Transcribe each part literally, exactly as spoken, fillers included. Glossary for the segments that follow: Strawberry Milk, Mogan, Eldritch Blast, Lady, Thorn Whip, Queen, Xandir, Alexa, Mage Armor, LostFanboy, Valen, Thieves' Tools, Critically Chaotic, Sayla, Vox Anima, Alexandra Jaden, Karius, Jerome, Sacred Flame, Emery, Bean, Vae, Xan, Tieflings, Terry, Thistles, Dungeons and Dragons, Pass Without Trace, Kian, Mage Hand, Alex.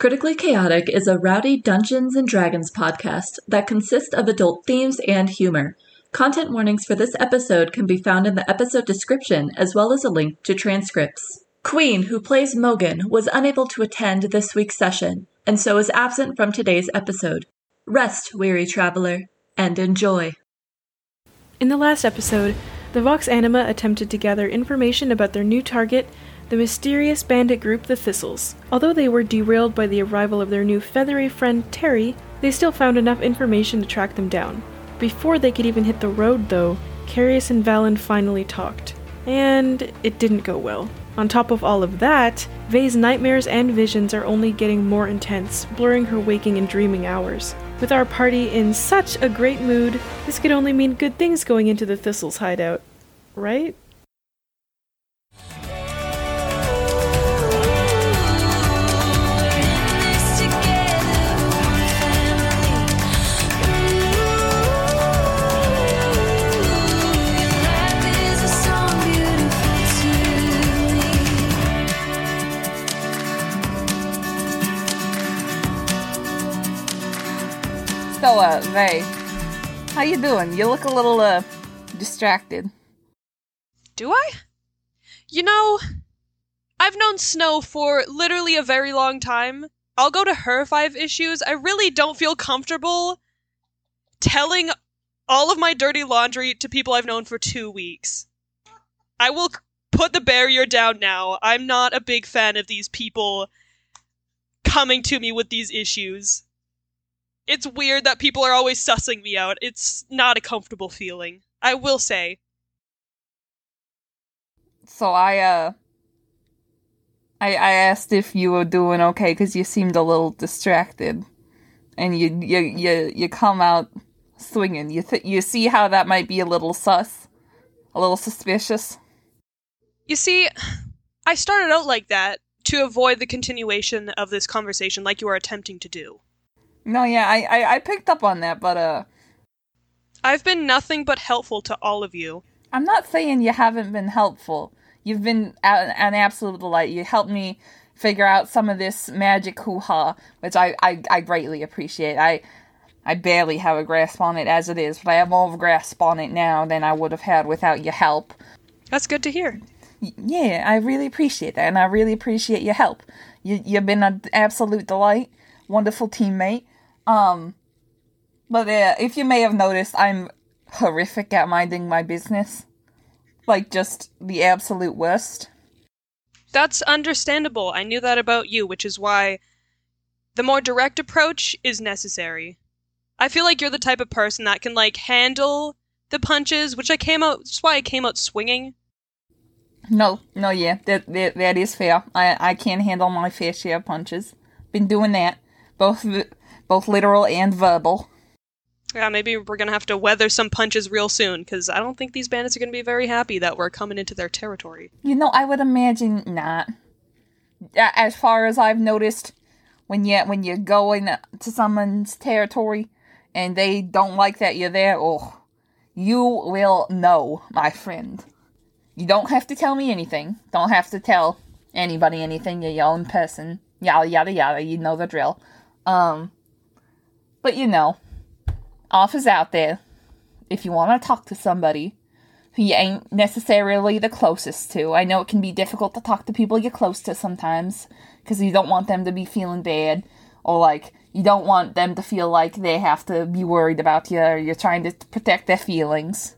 Critically Chaotic is a rowdy Dungeons and Dragons podcast that consists of adult themes and humor. Content warnings for this episode can be found in the episode description, as well as a link to transcripts. Queen, who plays Mogan, was unable to attend this week's session, and so is absent from today's episode. Rest, weary traveler, and enjoy. In the last episode, the Vox Anima attempted to gather information about their new target, the mysterious bandit group, the Thistles. Although they were derailed by the arrival of their new feathery friend, Terry, they still found enough information to track them down. Before they could even hit the road, though, Karius and Valen finally talked. And it didn't go well. On top of all of that, Vae's nightmares and visions are only getting more intense, blurring her waking and dreaming hours. With our party in such a great mood, this could only mean good things going into the Thistles' hideout. Right? So, uh, Vae, how you doing? You look a little, uh, distracted. Do I? You know, I've known Snow for literally a very long time. I'll go to her if I have issues. I really don't feel comfortable telling all of my dirty laundry to people I've known for two weeks. I will put the barrier down now. I'm not a big fan of these people coming to me with these issues. It's weird that people are always sussing me out. It's not a comfortable feeling, I will say. So I, uh... I, I asked if you were doing okay, because you seemed a little distracted. And you you, you, you come out swinging. You, th- you see how that might be a little sus? A little suspicious? You see, I started out like that to avoid the continuation of this conversation like you are attempting to do. No, yeah, I, I, I picked up on that, but, uh... I've been nothing but helpful to all of you. I'm not saying you haven't been helpful. You've been a- an absolute delight. You helped me figure out some of this magic hoo-ha, which I, I, I greatly appreciate. I I barely have a grasp on it as it is, but I have more of a grasp on it now than I would have had without your help. That's good to hear. Y- yeah, I really appreciate that, and I really appreciate your help. You, you've been an absolute delight, wonderful teammate. Um, but uh, if you may have noticed, I'm horrific at minding my business. Like, just the absolute worst. That's understandable. I knew that about you, which is why the more direct approach is necessary. I feel like you're the type of person that can, like, handle the punches, which I came out, that's why I came out swinging. No, no, yeah, that that, that is fair. I, I can handle my fair share of punches. Been doing that. Both... V- Both literal and verbal. Yeah, maybe we're going to have to weather some punches real soon, because I don't think these bandits are going to be very happy that we're coming into their territory. You know, I would imagine not. As far as I've noticed, when you, when you go into someone's territory and they don't like that you're there, oh, you will know, my friend. You don't have to tell me anything. Don't have to tell anybody anything. You're your own person. Yada, yada, yada. You know the drill. Um... But, you know, offers out there. If you want to talk to somebody who you ain't necessarily the closest to. I know it can be difficult to talk to people you're close to sometimes. Because you don't want them to be feeling bad. Or, like, you don't want them to feel like they have to be worried about you. Or you're trying to protect their feelings.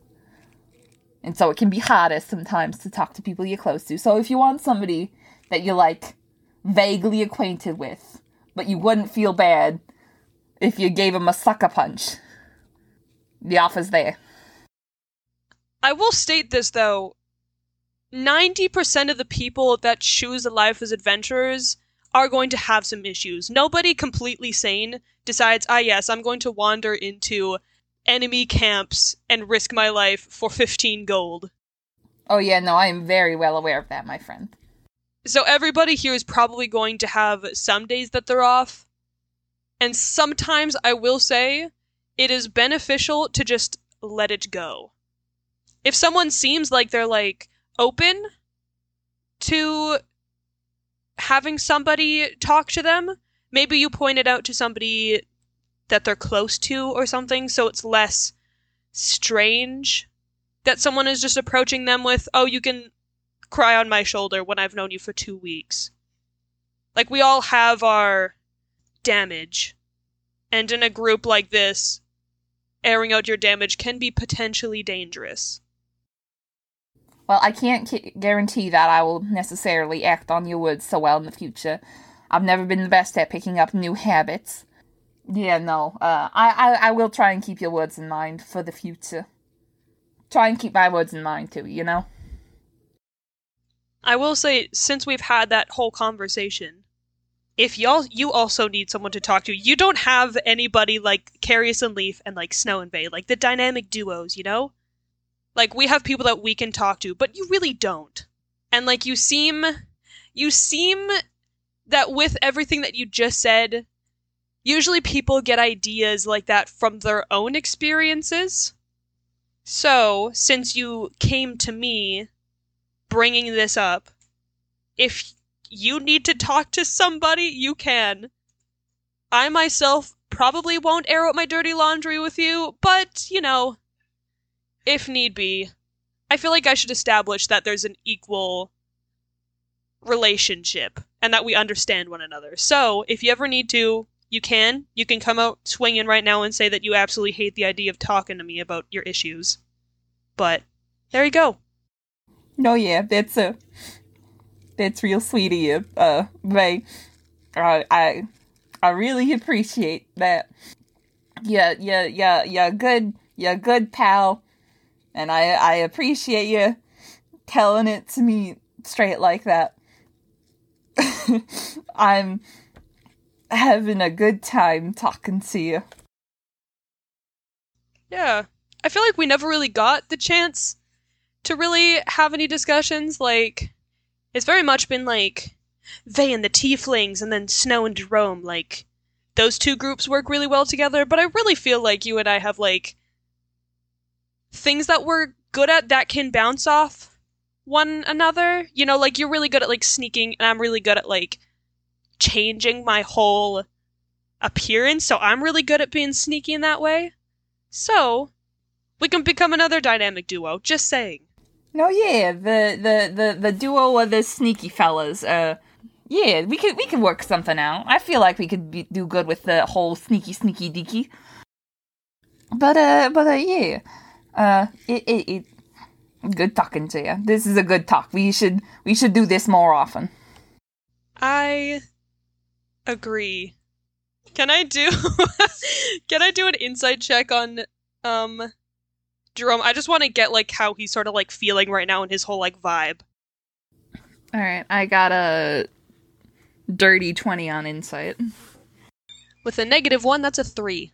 And so it can be harder sometimes to talk to people you're close to. So if you want somebody that you're, like, vaguely acquainted with. But you wouldn't feel bad if you gave him a sucker punch. The offer's there. I will state this, though. ninety percent of the people that choose a life as adventurers are going to have some issues. Nobody completely sane decides, ah yes, I'm going to wander into enemy camps and risk my life for fifteen gold. Oh yeah, no, I am very well aware of that, my friend. So everybody here is probably going to have some days that they're off. And sometimes, I will say, it is beneficial to just let it go. If someone seems like they're, like, open to having somebody talk to them, maybe you point it out to somebody that they're close to or something, so it's less strange that someone is just approaching them with, oh, you can cry on my shoulder when I've known you for two weeks. Like, we all have our damage. And in a group like this, airing out your damage can be potentially dangerous. Well, I can't ki- guarantee that I will necessarily act on your words so well in the future. I've never been the best at picking up new habits. Yeah, no, uh, I, I, I will try and keep your words in mind for the future. Try and keep my words in mind, too, you know? I will say, since we've had that whole conversation, if y'all, you also need someone to talk to, you don't have anybody like Karius and Leaf and like Snow and Vae, like the dynamic duos, you know? Like, we have people that we can talk to, but you really don't. And like, you seem, you seem that with everything that you just said, usually people get ideas like that from their own experiences. So, since you came to me bringing this up, if you need to talk to somebody, you can. I myself probably won't air out my dirty laundry with you, but, you know, if need be, I feel like I should establish that there's an equal relationship and that we understand one another. So, if you ever need to, you can. You can come out swinging right now and say that you absolutely hate the idea of talking to me about your issues. But there you go. No, yeah, that's a that's real sweet of you, uh, Vae. Uh, I I really appreciate that. Yeah, yeah, yeah, yeah. Good, yeah, good pal. And I I appreciate you telling it to me straight like that. I'm having a good time talking to you. Yeah. I feel like we never really got the chance to really have any discussions. Like, it's very much been like Vae and the Tieflings and then Snow and Jerome. Like, those two groups work really well together, but I really feel like you and I have like things that we're good at that can bounce off one another. You know, like, you're really good at like sneaking and I'm really good at like changing my whole appearance, so I'm really good at being sneaky in that way. So, we can become another dynamic duo, just saying. No, yeah, the the, the, the duo of the sneaky fellas. Uh, yeah, we could we could work something out. I feel like we could be, do good with the whole sneaky sneaky deaky. But uh, but uh, yeah, uh, it, it it good talking to you. This is a good talk. We should we should do this more often. I agree. Can I do can I do an insight check on um Jerome? I just want to get like how he's sort of like feeling right now and his whole like vibe. Alright, I got a dirty twenty on insight. With a negative one, that's a three.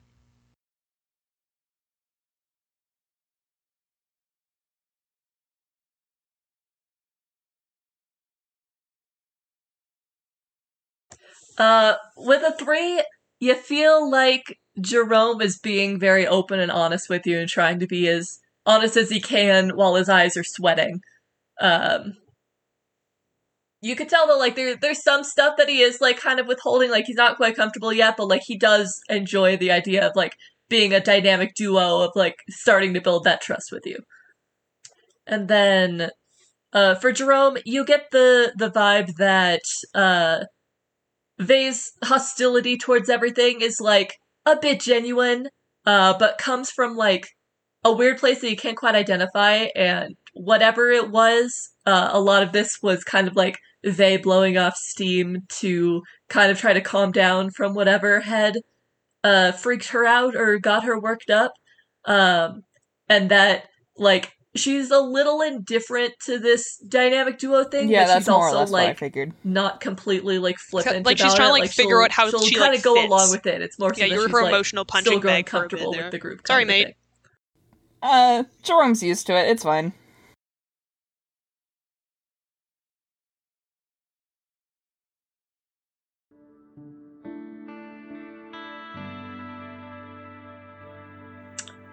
Uh, with a three, you feel like Jerome is being very open and honest with you and trying to be as honest as he can while his eyes are sweating. Um, you could tell that, like, there, there's some stuff that he is, like, kind of withholding, like, he's not quite comfortable yet, but, like, he does enjoy the idea of, like, being a dynamic duo of, like, starting to build that trust with you. And then, uh, for Jerome, you get the, the vibe that, uh, Vae's hostility towards everything is, like, a bit genuine, uh, but comes from, like, a weird place that you can't quite identify, and whatever it was, uh, a lot of this was kind of, like, Vae blowing off steam to kind of try to calm down from whatever had uh, freaked her out or got her worked up, um, and that, like, she's a little indifferent to this dynamic duo thing, yeah, but that's she's more also or less like what I figured. Not completely like flippant. Like she's trying to like, like figure out how she'll she kind of like, go along with it. It's more so yeah, that you're she's, her like, emotional punching bag. Comfortable with the group. Sorry, mate. Uh, Jerome's used to it. It's fine.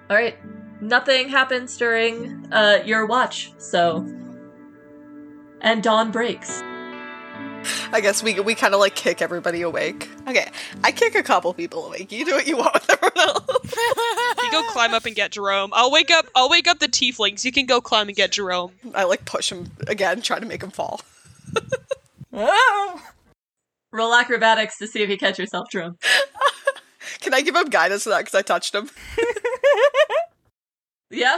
All right. Nothing happens during uh, your watch, so. And dawn breaks. I guess we we kind of like kick everybody awake. Okay, I kick a couple people awake. You do what you want with everyone else. You go climb up and get Jerome. I'll wake up. I'll wake up the tieflings. You can go climb and get Jerome. I like push him again, try to make him fall. Oh. Roll acrobatics to see if you catch yourself, Jerome. Can I give him guidance to that because I touched him? Yeah.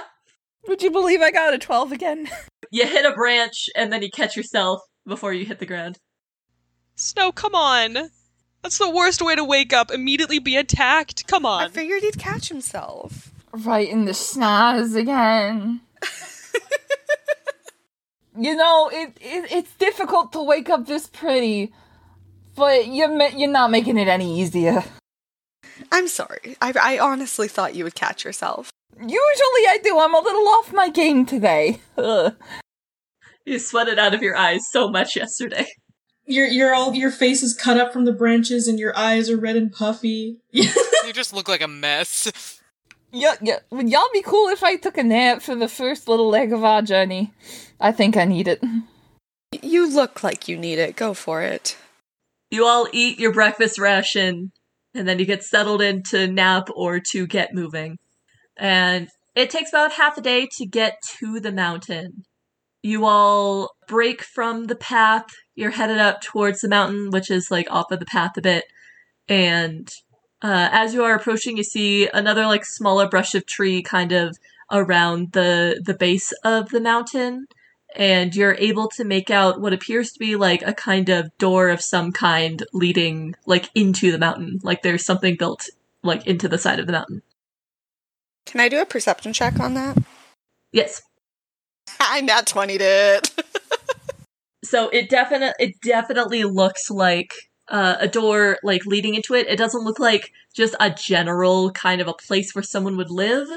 Would you believe I got a twelve again? You hit a branch, and then you catch yourself before you hit the ground. Snow, come on. That's the worst way to wake up. Immediately be attacked. Come on. I figured he'd catch himself. Right in the snaz again. You know, it, it it's difficult to wake up this pretty, but you're, you're not making it any easier. I'm sorry. I, I honestly thought you would catch yourself. Usually I do. I'm a little off my game today. Ugh. You sweated out of your eyes so much yesterday. Your your all your face is cut up from the branches, and your eyes are red and puffy. You just look like a mess. Yeah, yeah. Would y'all be cool if I took a nap for the first little leg of our journey? I think I need it. You look like you need it. Go for it. You all eat your breakfast ration, and then you get settled in to nap or to get moving. And it takes about half a day to get to the mountain. You all break from the path. You're headed up towards the mountain, which is like off of the path a bit. And uh, as you are approaching, you see another like smaller brush of tree kind of around the the base of the mountain. And you're able to make out what appears to be like a kind of door of some kind leading like into the mountain. Like there's something built like into the side of the mountain. Can I do a perception check on that? Yes. I nat twenty'd it. So it definitely it definitely looks like uh, a door like leading into it. It doesn't look like just a general kind of a place where someone would live.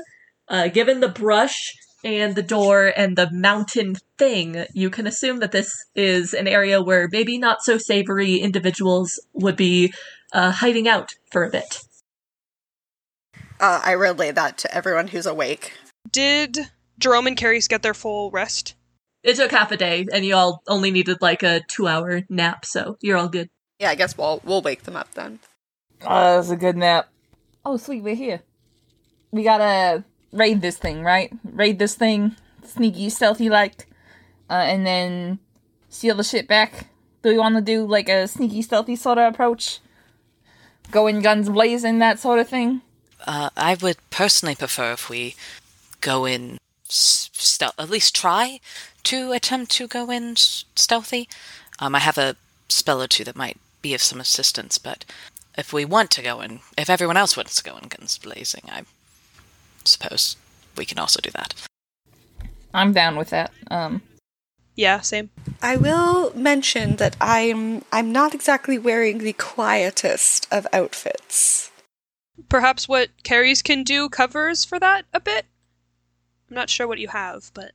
Uh, given the brush and the door and the mountain thing, you can assume that this is an area where maybe not so savory individuals would be uh, hiding out for a bit. Uh, I relay that to everyone who's awake. Did Jerome and Karius get their full rest? It took half a day, and you all only needed like a two-hour nap, so you're all good. Yeah, I guess we'll we'll wake them up then. Oh, that was a good nap. Oh, sweet, we're here. We gotta raid this thing, right? Raid this thing, sneaky, stealthy-like, uh, and then steal the shit back. Do we want to do like a sneaky, stealthy sort of approach? Going guns blazing, that sort of thing? Uh, I would personally prefer if we go in stealth, at least try to attempt to go in stealthy. Um, I have a spell or two that might be of some assistance, but if we want to go in, if everyone else wants to go in guns blazing, I suppose we can also do that. I'm down with that. Um, yeah, same. I will mention that I'm I'm not exactly wearing the quietest of outfits. Perhaps what Karius can do covers for that a bit? I'm not sure what you have, but...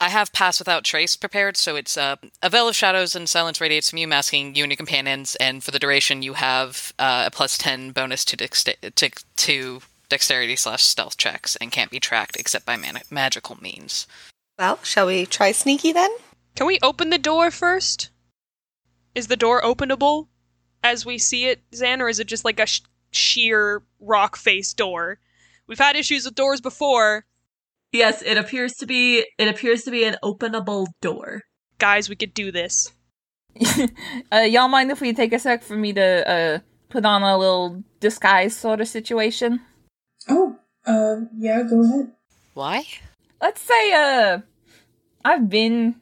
I have Pass Without Trace prepared, so it's uh, a veil of shadows and silence radiates from you, masking you and your companions, and for the duration you have uh, a plus ten bonus to, dexter- to, to dexterity slash stealth checks and can't be tracked except by man- magical means. Well, shall we try sneaky then? Can we open the door first? Is the door openable as we see it, Xan, or is it just like a... Sh- sheer rock face door? We've had issues with doors before. Yes, it appears to be it appears to be an openable door. Guys, we could do this. uh, y'all mind if we take a sec for me to uh, put on a little disguise sort of situation? Oh, uh, yeah, go ahead. Why? Let's say uh, I've been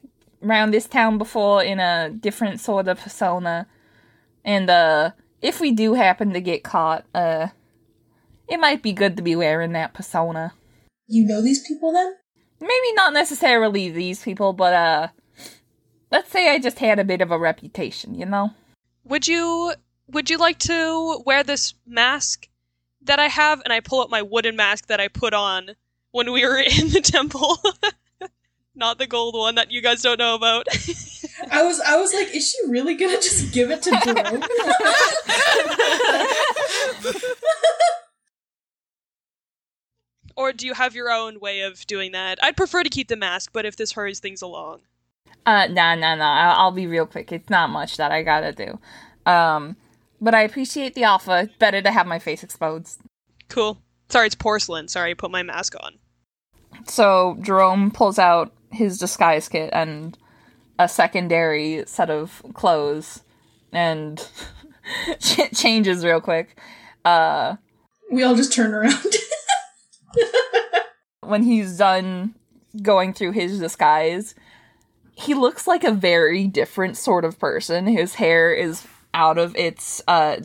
around this town before in a different sort of persona, and uh. If we do happen to get caught, uh, it might be good to be wearing that persona. You know these people then? Maybe not necessarily these people, but, uh, let's say I just had a bit of a reputation, you know? Would you, would you like to wear this mask that I have? And I pull up my wooden mask that I put on when we were in the temple. Not the gold one that you guys don't know about. I was I was like, is she really gonna just give it to Jerome? Or do you have your own way of doing that? I'd prefer to keep the mask, but if this hurries things along. Uh, nah, nah, nah. I'll be real quick. It's not much that I gotta do. Um, but I appreciate the alpha. It's better to have my face exposed. Cool. Sorry, it's porcelain. Sorry, I put my mask on. So Jerome pulls out his disguise kit and a secondary set of clothes and ch- changes real quick. Uh, we all just turn around. When he's done going through his disguise, he looks like a very different sort of person. His hair is out of its uh,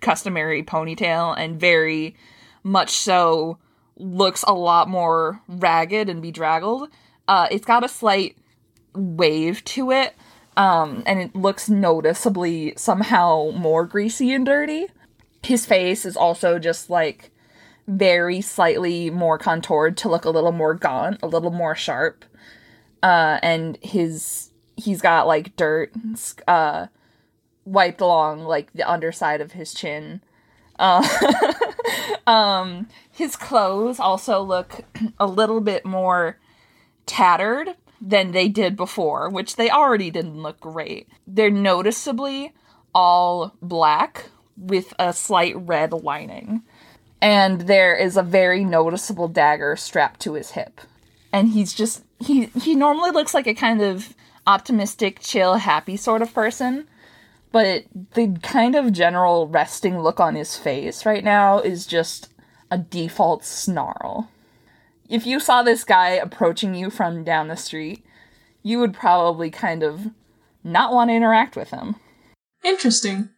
customary ponytail and very much so looks a lot more ragged and bedraggled. Uh, it's got a slight wave to it, um, and it looks noticeably somehow more greasy and dirty. His face is also just, like, very slightly more contoured to look a little more gaunt, a little more sharp. Uh, and his he's got, like, dirt uh, wiped along, like, the underside of his chin. Uh, um, his clothes also look a little bit more tattered than they did before, which they already didn't look great. They're noticeably all black with a slight red lining. And there is a very noticeable dagger strapped to his hip. And he's just, he, he normally looks like a kind of optimistic, chill, happy sort of person. But the kind of general resting look on his face right now is just a default snarl. If you saw this guy approaching you from down the street, you would probably kind of not want to interact with him. Interesting.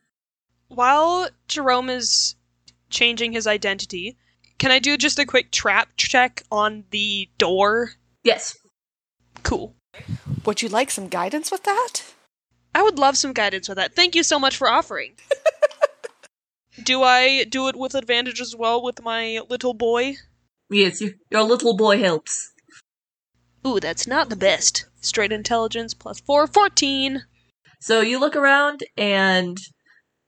While Jerome is changing his identity, can I do just a quick trap check on the door? Yes. Cool. Would you like some guidance with that? I would love some guidance with that. Thank you so much for offering. Do I do it with advantage as well with my little boy? Yes, you, your little boy helps. Ooh, that's not the best. Straight intelligence, plus four, fourteen. So you look around, and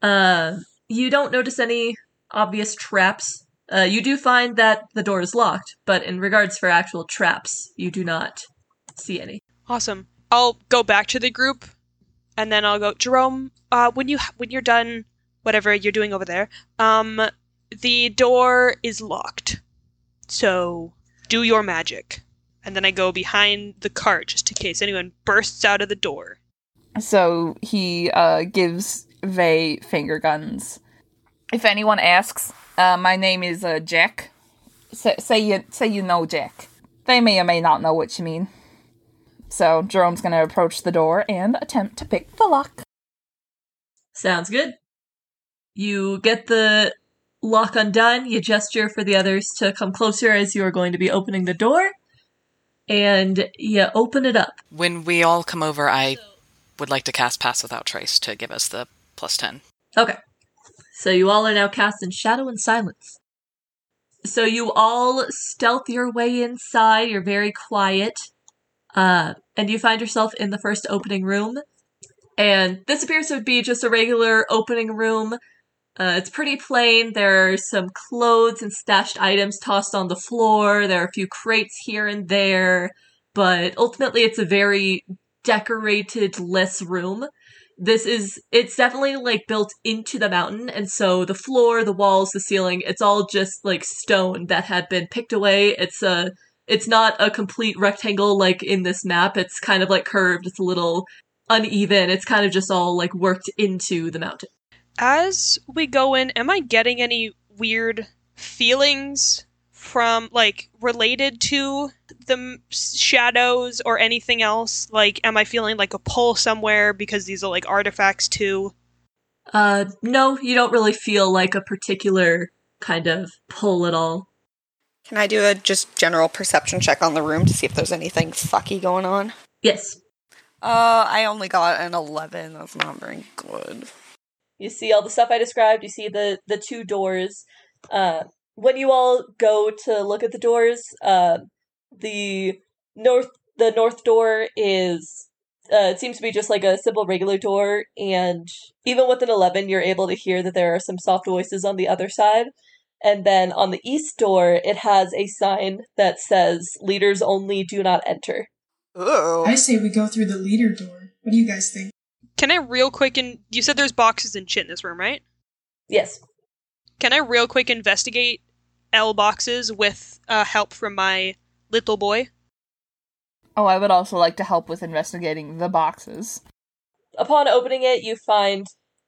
uh, you don't notice any obvious traps. Uh, you do find that the door is locked, but in regards for actual traps, you do not see any. Awesome. I'll go back to the group, and then I'll go, Jerome, uh, when you, when you're done, whatever you're doing over there, um, the door is locked. So, do your magic. And then I go behind the cart, just in case anyone bursts out of the door. So, he uh, gives Vae finger guns. If anyone asks, uh, my name is uh, Jack. Say, say, you, say you know Jack. They may or may not know what you mean. So, Jerome's going to approach the door and attempt to pick the lock. Sounds good. You get the lock undone, you gesture for the others to come closer as you are going to be opening the door, and you open it up. When we all come over, I would like to cast Pass Without Trace to give us the plus ten. Okay. So you all are now cast in Shadow and Silence. So you all stealth your way inside, you're very quiet, uh, and you find yourself in the first opening room, and this appears to be just a regular opening room. Uh, it's pretty plain. There are some clothes and stashed items tossed on the floor. There are a few crates here and there. But ultimately, it's a very decorated, less room. This is, it's definitely, like, built into the mountain. And so the floor, the walls, the ceiling, it's all just, like, stone that had been picked away. It's a, it's not a complete rectangle like in this map. It's kind of, like, curved. It's a little uneven. It's kind of just all, like, worked into the mountain. As we go in, am I getting any weird feelings from, like, related to the m- shadows or anything else? Like, am I feeling, like, a pull somewhere because these are, like, artifacts, too? Uh, no, you don't really feel, like, a particular kind of pull at all. Can I do a just general perception check on the room to see if there's anything fucky going on? Yes. Uh, I only got an eleven. That's not very good. You see all the stuff I described. You see the, the two doors. Uh, when you all go to look at the doors, uh, the north the north door is uh, it seems to be just like a simple regular door. And even with an eleven, you're able to hear that there are some soft voices on the other side. And then on the east door, it has a sign that says "Leaders only, do not enter." Ooh. I say we go through the leader door. What do you guys think? Can I real quick, and you said there's boxes and shit in this room, right? Yes. Can I real quick investigate L boxes with uh, help from my little boy? Oh, I would also like to help with investigating the boxes. Upon opening it, you find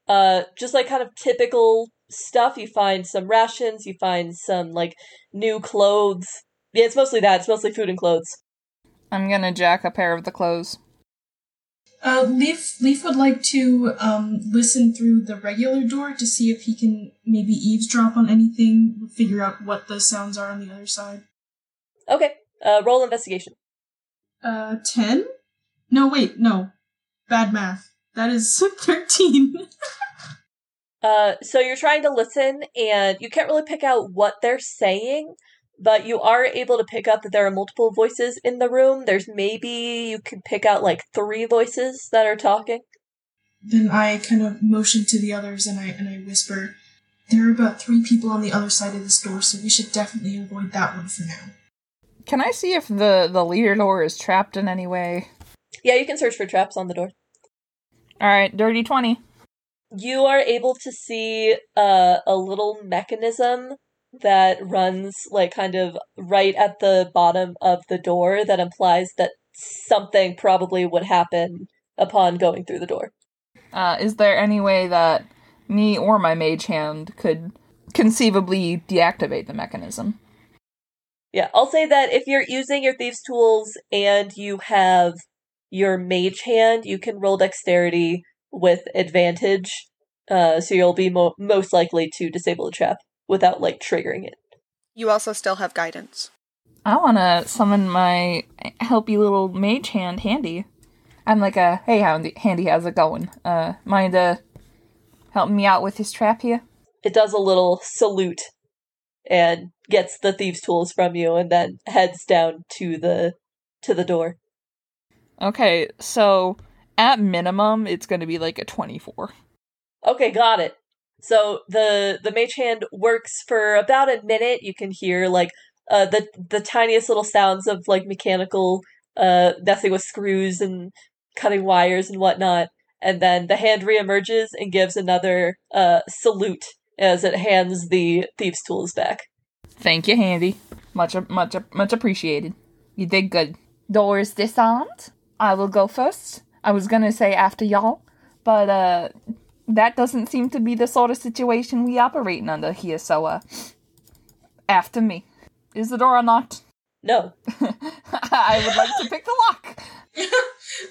uh, just like kind of typical stuff. You find some rations, you find some like new clothes. Yeah, it's mostly that. It's mostly food and clothes. I'm gonna jack a pair of the clothes. Uh, Leaf, Leaf would like to um, listen through the regular door to see if he can maybe eavesdrop on anything, figure out what the sounds are on the other side. Okay, uh, roll investigation. Uh, ten? No, wait, no. Bad math. That is thirteen. uh, so you're trying to listen, and you can't really pick out what they're saying, but you are able to pick up that there are multiple voices in the room. There's maybe, you could pick out like three voices that are talking. Then I kind of motion to the others and I and I whisper, there are about three people on the other side of this door, so we should definitely avoid that one for now. Can I see if the, the leader door is trapped in any way? Yeah, you can search for traps on the door. Alright, dirty twenty. You are able to see uh, a little mechanism that runs, like, kind of right at the bottom of the door that implies that something probably would happen upon going through the door. Uh, is there any way that me or my mage hand could conceivably deactivate the mechanism? Yeah, I'll say that if you're using your Thieves' Tools and you have your mage hand, you can roll dexterity with advantage, uh, so you'll be mo- most likely to disable the trap without, like, triggering it. You also still have guidance. I want to summon my helpy little mage hand, Handy. I'm like, a, hey, Handy, how's it going? Uh, mind uh, helping me out with his trap here? It does a little salute and gets the Thieves' Tools from you and then heads down to the to the door. Okay, so at minimum, it's going to be like a twenty-four. Okay, got it. So the the mage hand works for about a minute. You can hear like uh, the the tiniest little sounds of like mechanical uh, messing with screws and cutting wires and whatnot. And then the hand reemerges and gives another uh, salute as it hands the Thieves' Tools back. Thank you, Handy. Much much much appreciated. You did good. Door is disarmed. I will go first. I was gonna say after y'all, but uh. That doesn't seem to be the sort of situation we operating under here, so, uh, after me. Is the door unlocked? No. I would like to pick the lock.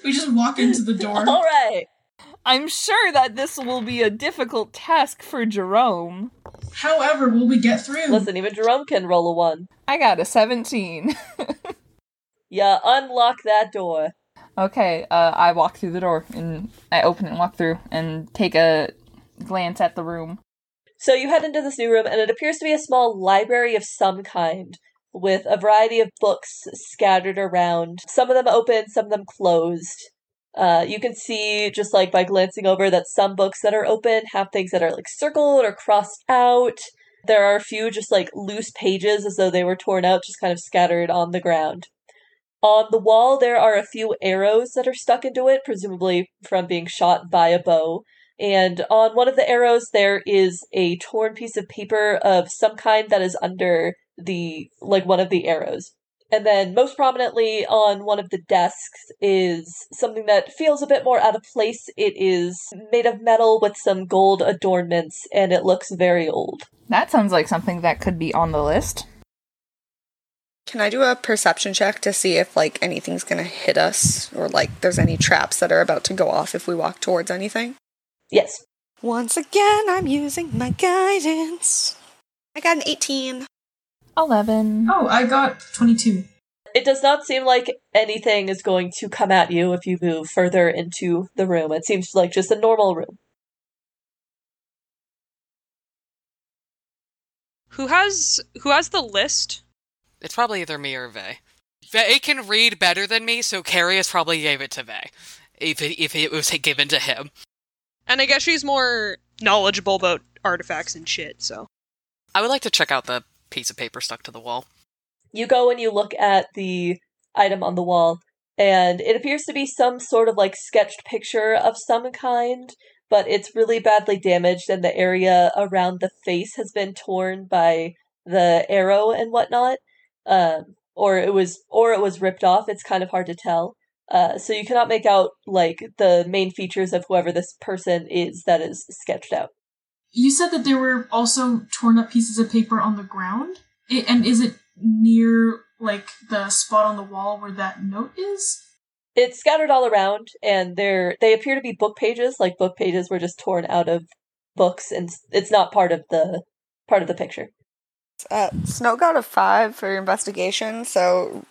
We just walk into the door. All right. I'm sure that this will be a difficult task for Jerome. However, will we get through? Listen, even Jerome can roll a one. I got a seventeen. Yeah, unlock that door. Okay, uh, I walk through the door, and I open it and walk through, and take a glance at the room. So you head into this new room, and it appears to be a small library of some kind, with a variety of books scattered around. Some of them open, some of them closed. Uh, you can see, just like by glancing over, that some books that are open have things that are like circled or crossed out. There are a few just like loose pages, as though they were torn out, just kind of scattered on the ground. On the wall, there are a few arrows that are stuck into it, presumably from being shot by a bow. And on one of the arrows, there is a torn piece of paper of some kind that is under the, like, one of the arrows. And then most prominently on one of the desks is something that feels a bit more out of place. It is made of metal with some gold adornments, and it looks very old. That sounds like something that could be on the list. Can I do a perception check to see if, like, anything's going to hit us or, like, there's any traps that are about to go off if we walk towards anything? Yes. Once again, I'm using my guidance. I got an eighteen. eleven. Oh, I got twenty-two. It does not seem like anything is going to come at you if you move further into the room. It seems like just a normal room. Who has who has the list? It's probably either me or Vae. Vae can read better than me, so Karius probably gave it to Vae, if it, if it was given to him. And I guess she's more knowledgeable about artifacts and shit, so. I would like to check out the piece of paper stuck to the wall. You go and you look at the item on the wall, And it appears to be some sort of like sketched picture of some kind, but it's really badly damaged and the area around the face has been torn by the arrow and whatnot. Um, or it was or it was ripped off. It's kind of hard to tell. Uh, so you cannot make out like the main features of whoever this person is that is sketched out. You said that there were also torn up pieces of paper on the ground? It, and is it near, like, the spot on the wall where that note is? It's scattered all around, and they're, they appear to be book pages. Like, book pages were just torn out of books, and it's not part of the part of the picture. Uh, Snow got a five for investigation, so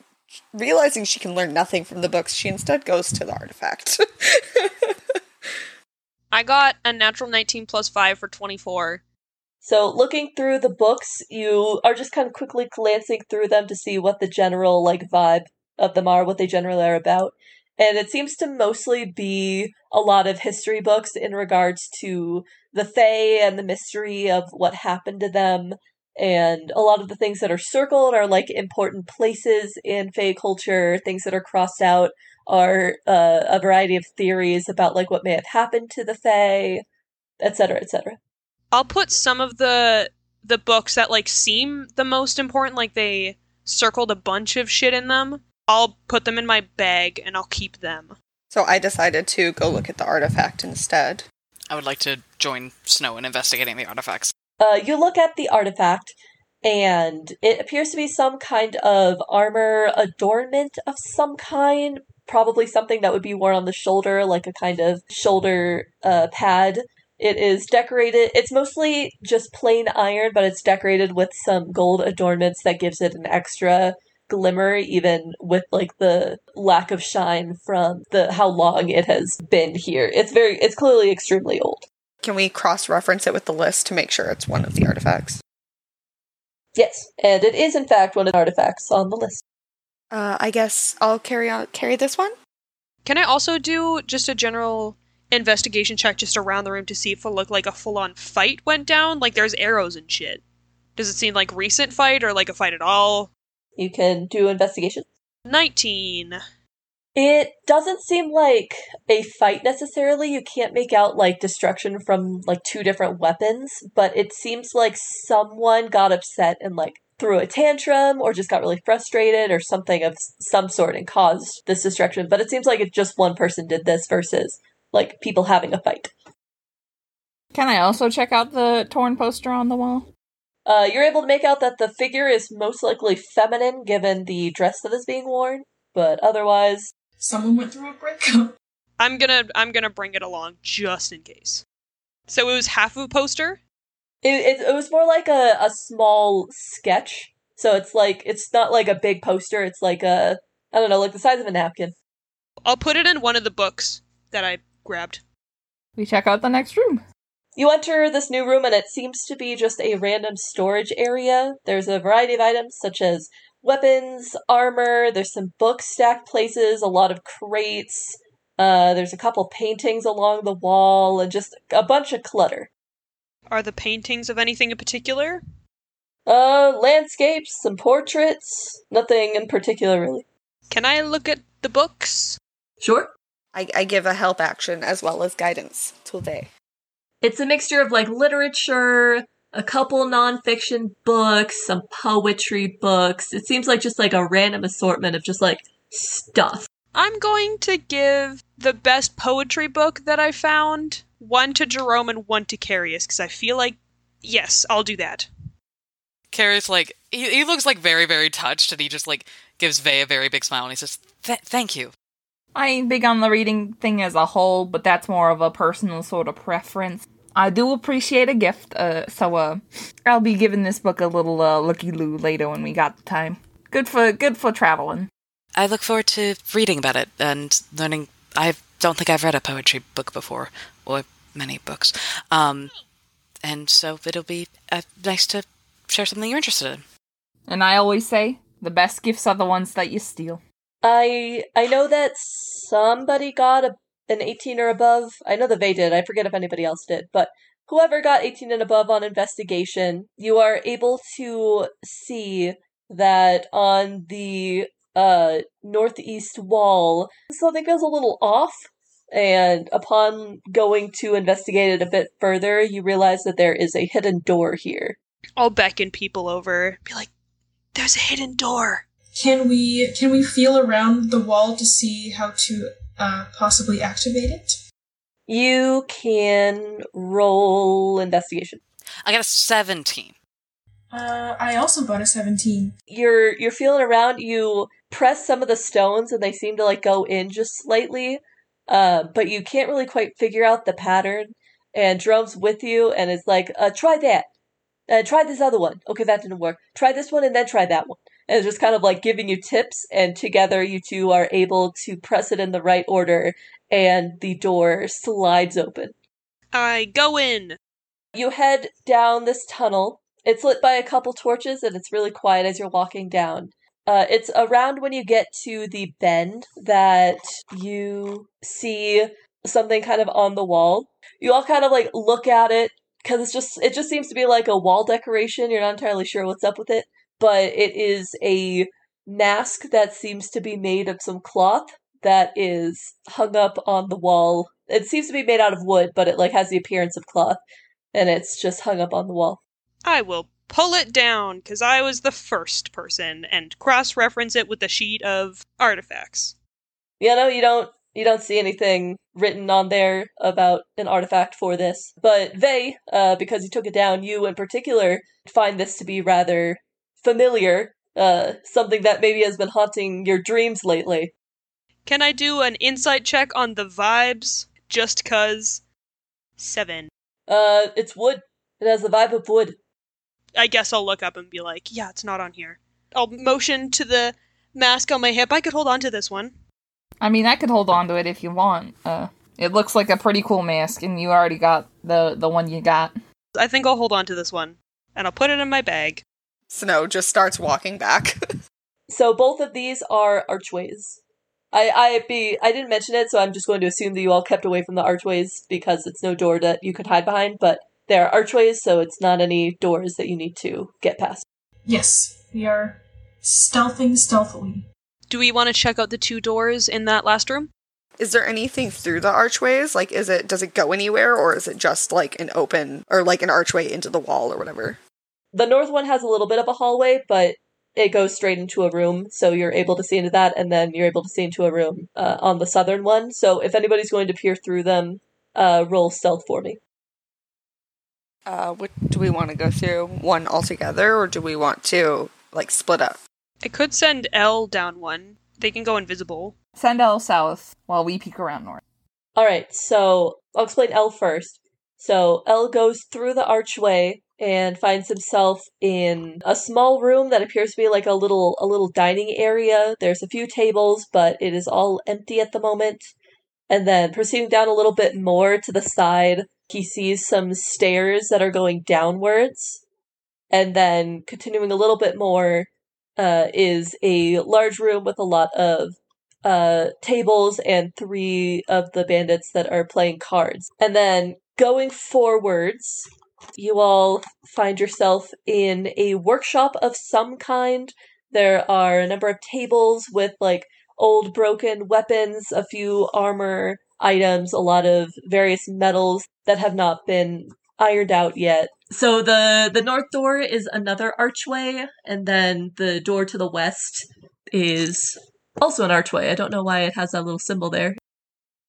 realizing she can learn nothing from the books, she instead goes to the artifact. I got a natural nineteen plus five for twenty-four. So looking through the books, you are just kind of quickly glancing through them to see what the general like vibe of them are, what they generally are about. And it seems to mostly be a lot of history books in regards to the Fae and the mystery of what happened to them. And a lot of the things that are circled are like important places in Fae culture. Things that are crossed out are uh, a variety of theories about like what may have happened to the Fae, et cetera, et cetera. I'll put some of the the books that like seem the most important, like they circled a bunch of shit in them. I'll put them in my bag and I'll keep them. So I decided to go look at the artifact instead. I would like to join Snow in investigating the artifacts. Uh, you look at the artifact, and it appears to be some kind of armor adornment of some kind, probably something that would be worn on the shoulder, like a kind of shoulder uh, pad. It is decorated, it's mostly just plain iron, but it's decorated with some gold adornments that gives it an extra glimmer, even with like the lack of shine from the how long it has been here. It's very, it's clearly extremely old. Can we cross-reference it with the list to make sure it's one of the artifacts? Yes, and it is in fact one of the artifacts on the list. Uh, I guess I'll carry on, carry this one? Can I also do just a general investigation check just around the room to see if it looked like a full-on fight went down? Like, there's arrows and shit. Does it seem like recent fight or like a fight at all? You can do investigation. nineteen. It doesn't seem like a fight necessarily. You can't make out, like, destruction from, like, two different weapons, but it seems like someone got upset and, like, threw a tantrum or just got really frustrated or something of some sort and caused this destruction. But it seems like it's just one person did this versus, like, people having a fight. Can I also check out the torn poster on the wall? Uh, you're able to make out that the figure is most likely feminine given the dress that is being worn, but otherwise... Someone went through a breakup. I'm gonna, I'm gonna bring it along just in case. So it was half of a poster. It, it, it was more like a, a small sketch. So it's like it's not like a big poster. It's like a I don't know, like the size of a napkin. I'll put it in one of the books that I grabbed. We check out the next room. You enter this new room, and it seems to be just a random storage area. There's a variety of items such as weapons, armor, there's some books stacked places, a lot of crates, uh, there's a couple paintings along the wall, and just a bunch of clutter. Are the paintings of anything in particular? Uh, landscapes, some portraits, nothing in particular, really. Can I look at the books? Sure. I, I give a help action as well as guidance to Vae. It's a mixture of, like, literature, a couple nonfiction books, some poetry books. It seems like just like a random assortment of just like stuff. I'm going to give the best poetry book that I found one to Jerome and one to Karius because I feel like, yes, I'll do that. Karius, like, he, he looks like very, very touched, and he just like gives Vae a very big smile and he says, Th- thank you. I ain't big on the reading thing as a whole, but that's more of a personal sort of preference. I do appreciate a gift, uh, so uh, I'll be giving this book a little uh, looky-loo later when we got the time. Good for good for traveling. I look forward to reading about it and learning. I don't think I've read a poetry book before, or many books. Um, and so it'll be uh, nice to share something you're interested in. And I always say, the best gifts are the ones that you steal. I I know that somebody got a an eighteen or above. I know that Vae did. I forget if anybody else did. But whoever got eighteen and above on investigation, you are able to see that on the uh, northeast wall. Something feels a little off, and upon going to investigate it a bit further, you realize that there is a hidden door here. I'll beckon people over, be like, there's a hidden door. Can we can we feel around the wall to see how to uh, possibly activate it? You can roll investigation. I got a seventeen. Uh, I also got a seventeen. You're you're feeling around. You press some of the stones, and they seem to like go in just slightly. Uh, but you can't really quite figure out the pattern. And Jerome's with you, and it's like, uh, try that. Uh, try this other one. Okay, that didn't work. Try this one, and then try that one. And it's just kind of like giving you tips, and together you two are able to press it in the right order, and the door slides open. I go in. You head down this tunnel. It's lit by a couple torches, and it's really quiet as you're walking down. Uh, it's around when you get to the bend that you see something kind of on the wall. You all kind of like look at it, because it's just it just seems to be like a wall decoration. You're not entirely sure what's up with it. But it is a mask that seems to be made of some cloth that is hung up on the wall. It seems to be made out of wood, but it like has the appearance of cloth, and it's just hung up on the wall. I will pull it down, because I was the first person, and cross-reference it with a sheet of artifacts. You know, you don't you don't see anything written on there about an artifact for this. But Vae, uh, because you took it down, you in particular find this to be rather familiar, uh, something that maybe has been haunting your dreams lately. Can I do an insight check on the vibes? Just cause. Seven. Uh, it's wood. It has the vibe of wood. I guess I'll look up and be like, yeah, it's not on here. I'll motion to the mask on my hip. I could hold on to this one. I mean, I could hold on to it if you want. Uh, it looks like a pretty cool mask, and you already got the, the one you got. I think I'll hold on to this one, and I'll put it in my bag. Snow just starts walking back. So both of these are archways. I I be I didn't mention it, so I'm just going to assume that you all kept away from the archways because it's no door that you could hide behind, but there are archways, so it's not any doors that you need to get past. Yes, we are stealthing stealthily. Do we want to check out the two doors in that last room? Is there anything through the archways? Like, is it does it go anywhere, or is it just like an open, or like an archway into the wall or whatever? The north one has a little bit of a hallway, but it goes straight into a room, so you're able to see into that, and then you're able to see into a room uh, on the southern one. So if anybody's going to peer through them, uh, roll stealth for me. Uh, what, do we want to go through one altogether, or do we want to, like, split up? I could send Elle down one. They can go invisible. Send Elle south while we peek around north. Alright, so I'll explain Elle first. So Elle goes through the archway and finds himself in a small room that appears to be like a little a little dining area. There's a few tables, but it is all empty at the moment. And then proceeding down a little bit more to the side, he sees some stairs that are going downwards. And then continuing a little bit more uh, is a large room with a lot of uh, tables and three of the bandits that are playing cards. And then going forwards, you all find yourself in a workshop of some kind. There are a number of tables with, like, old broken weapons, a few armor items, a lot of various metals that have not been ironed out yet. So the, the north door is another archway, and then the door to the west is also an archway. I don't know why it has that little symbol there.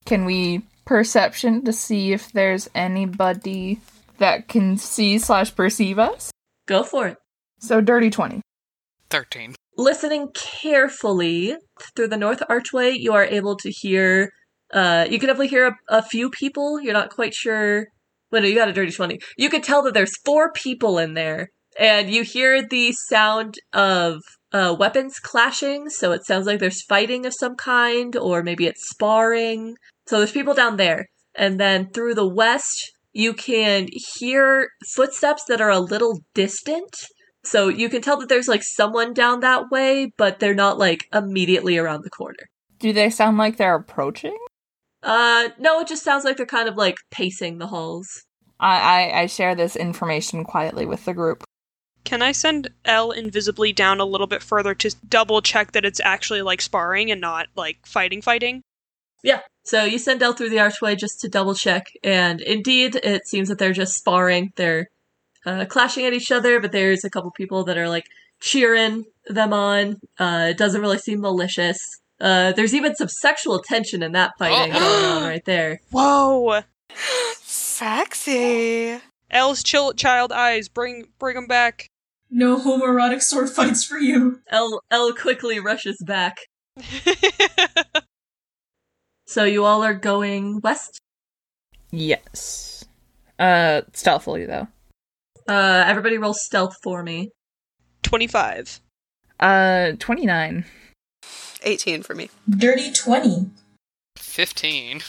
Can we perception to see if there's anybody that can see slash perceive us? Go for it. So dirty twenty. thirteen. Listening carefully through the north archway, you are able to hear, uh, you can definitely hear a, a few people. You're not quite sure. Well, no, you got a dirty twenty. You could tell that there's four people in there, and you hear the sound of uh, weapons clashing, so it sounds like there's fighting of some kind, or maybe it's sparring. So there's people down there. And then through the west, you can hear footsteps that are a little distant. So you can tell that there's, like, someone down that way, but they're not, like, immediately around the corner. Do they sound like they're approaching? Uh, no, it just sounds like they're kind of, like, pacing the halls. I, I, I share this information quietly with the group. Can I send Elle invisibly down a little bit further to double check that it's actually like sparring and not like fighting fighting? Yeah. So you send Elle through the archway just to double check, and indeed it seems that they're just sparring. They're uh, clashing at each other, but there's a couple people that are like cheering them on. Uh, it doesn't really seem malicious. Uh, there's even some sexual tension in that fighting going on right there. Whoa. Sexy. Elle's chill child eyes, bring bring them back. No homoerotic sword fights for you. Elle, Elle quickly rushes back. So you all are going west? Yes. Uh, stealthily, though. Uh, everybody roll stealth for me. twenty-five. Uh, twenty-nine. eighteen for me. Dirty twenty. fifteen.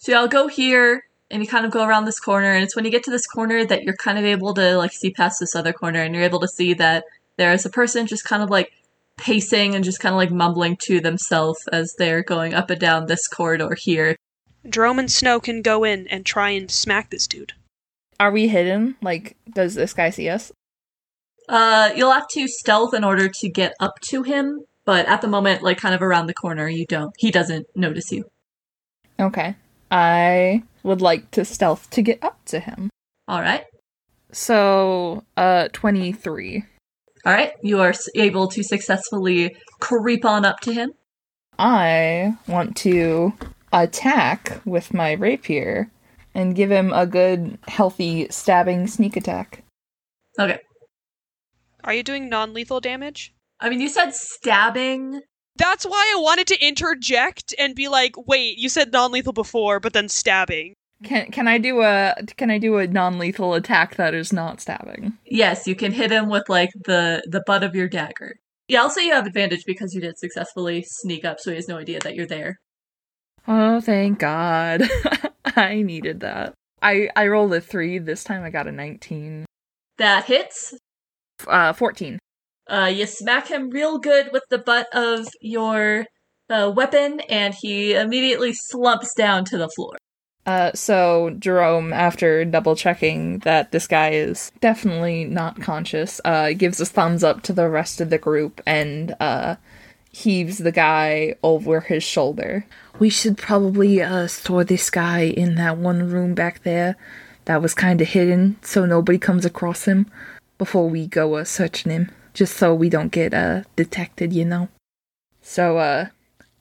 So y'all go here, and you kind of go around this corner, and it's when you get to this corner that you're kind of able to, like, see past this other corner, and you're able to see that there is a person just kind of, like, pacing and just kind of, like, mumbling to themselves as they're going up and down this corridor here. Jerome and Snow can go in and try and smack this dude. Are we hidden? Like, does this guy see us? Uh, you'll have to stealth in order to get up to him. But at the moment, like, kind of around the corner, you don't. He doesn't notice you. Okay. I would like to stealth to get up to him. All right. So, uh, twenty-three. All right. You are able to successfully creep on up to him. I want to attack with my rapier and give him a good, healthy, stabbing sneak attack. Okay. Are you doing non-lethal damage? I mean, you said stabbing. That's why I wanted to interject and be like, wait, you said non-lethal before, but then stabbing. Can can I do a can I do a non-lethal attack that is not stabbing? Yes, you can hit him with, like, the, the butt of your dagger. Yeah, also you have advantage because you did successfully sneak up, so he has no idea that you're there. Oh, thank God. I needed that. I, I rolled a three. This time I got a nineteen. That hits? Uh, fourteen. Uh, you smack him real good with the butt of your uh, weapon, and he immediately slumps down to the floor. Uh, so Jerome, after double-checking that this guy is definitely not conscious, uh, gives a thumbs up to the rest of the group and uh, heaves the guy over his shoulder. We should probably uh, store this guy in that one room back there that was kind of hidden so nobody comes across him before we go uh, searching him. Just so we don't get uh, detected, you know? So, uh,